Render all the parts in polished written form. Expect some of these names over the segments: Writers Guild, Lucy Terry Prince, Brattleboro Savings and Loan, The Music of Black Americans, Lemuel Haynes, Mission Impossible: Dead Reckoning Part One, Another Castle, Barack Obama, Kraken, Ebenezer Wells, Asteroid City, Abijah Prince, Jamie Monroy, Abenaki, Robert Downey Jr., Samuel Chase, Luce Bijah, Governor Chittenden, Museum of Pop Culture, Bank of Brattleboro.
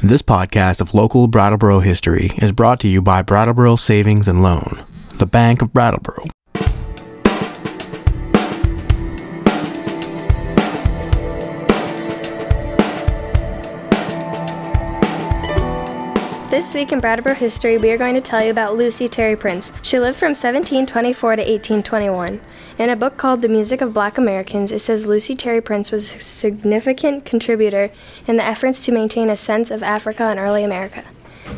This podcast of local Brattleboro history is brought to you by Brattleboro Savings and Loan, the Bank of Brattleboro. This week in Brattleboro history, we are going to tell you about Lucy Terry Prince. She lived from 1724 to 1821. In a book called The Music of Black Americans, it says Lucy Terry Prince was a significant contributor in the efforts to maintain a sense of Africa and early America.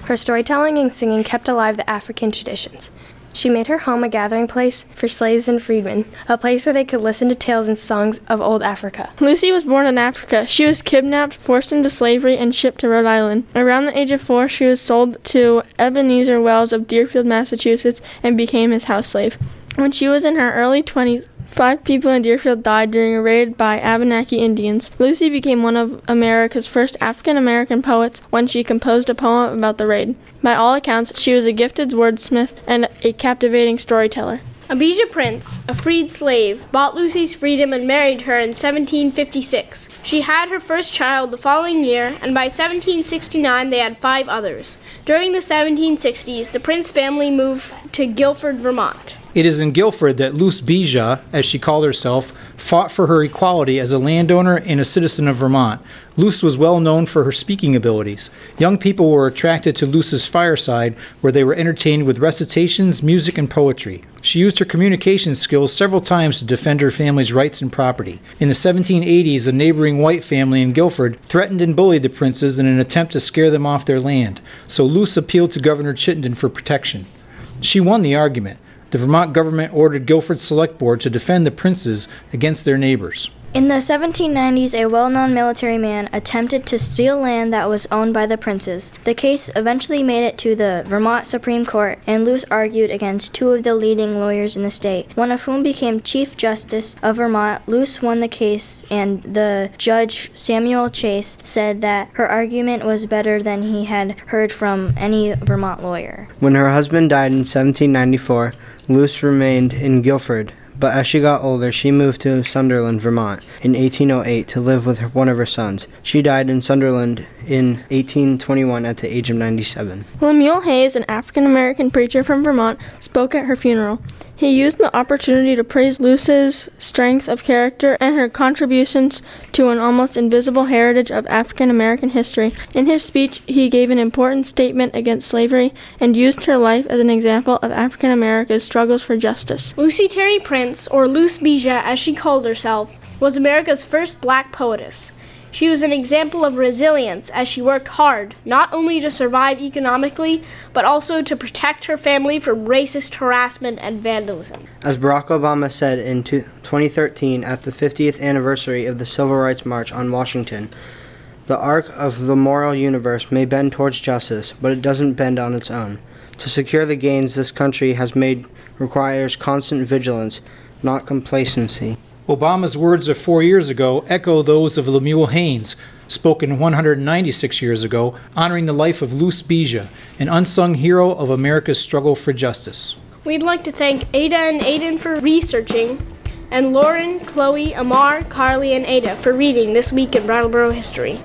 Her storytelling and singing kept alive the African traditions. She made her home a gathering place for slaves and freedmen, a place where they could listen to tales and songs of old Africa. Lucy was born in Africa. She was kidnapped, forced into slavery, and shipped to Rhode Island. Around the age of 4, she was sold to Ebenezer Wells of Deerfield, Massachusetts, and became his house slave. When she was in her early 20s, 5 people in Deerfield died during a raid by Abenaki Indians. Lucy became one of America's first African-American poets when she composed a poem about the raid. By all accounts, she was a gifted wordsmith and a captivating storyteller. Abijah Prince, a freed slave, bought Lucy's freedom and married her in 1756. She had her first child the following year, and by 1769 they had 5 others. During the 1760s, the Prince family moved to Guilford, Vermont. It is in Guilford that Luce Bijah, as she called herself, fought for her equality as a landowner and a citizen of Vermont. Luce was well known for her speaking abilities. Young people were attracted to Luce's fireside, where they were entertained with recitations, music, and poetry. She used her communication skills several times to defend her family's rights and property. In the 1780s, a neighboring white family in Guilford threatened and bullied the Princes in an attempt to scare them off their land, so Luce appealed to Governor Chittenden for protection. She won the argument. The Vermont government ordered Guilford's Select Board to defend the Princes against their neighbors. In the 1790s, a well-known military man attempted to steal land that was owned by the Princes. The case eventually made it to the Vermont Supreme Court, and Luce argued against 2 of the leading lawyers in the state, one of whom became Chief Justice of Vermont. Luce won the case, and the judge, Samuel Chase, said that her argument was better than he had heard from any Vermont lawyer. When her husband died in 1794, Luce remained in Guilford, but as she got older, she moved to Sunderland, Vermont in 1808 to live with one of her sons. She died in Sunderland in 1821 at the age of 97. Lemuel Haynes, an African-American preacher from Vermont, spoke at her funeral. He used the opportunity to praise Luce's strength of character and her contributions to an almost invisible heritage of African-American history. In his speech, he gave an important statement against slavery and used her life as an example of African-America's struggles for justice. Lucy Terry Prince, or Luce Bijah as she called herself, was America's first black poetess. She was an example of resilience as she worked hard, not only to survive economically, but also to protect her family from racist harassment and vandalism. As Barack Obama said in 2013 at the 50th anniversary of the Civil Rights March on Washington, the arc of the moral universe may bend towards justice, but it doesn't bend on its own. To secure the gains this country has made requires constant vigilance, not complacency. Obama's words of 4 years ago echo those of Lemuel Haynes, spoken 196 years ago, honoring the life of Luce Bijah, an unsung hero of America's struggle for justice. We'd like to thank Ada and Aiden for researching, and Lauren, Chloe, Amar, Carly, and Ada for reading This Week in Brattleboro History.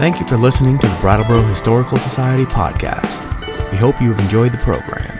Thank you for listening to the Brattleboro Historical Society podcast. We hope you've enjoyed the program.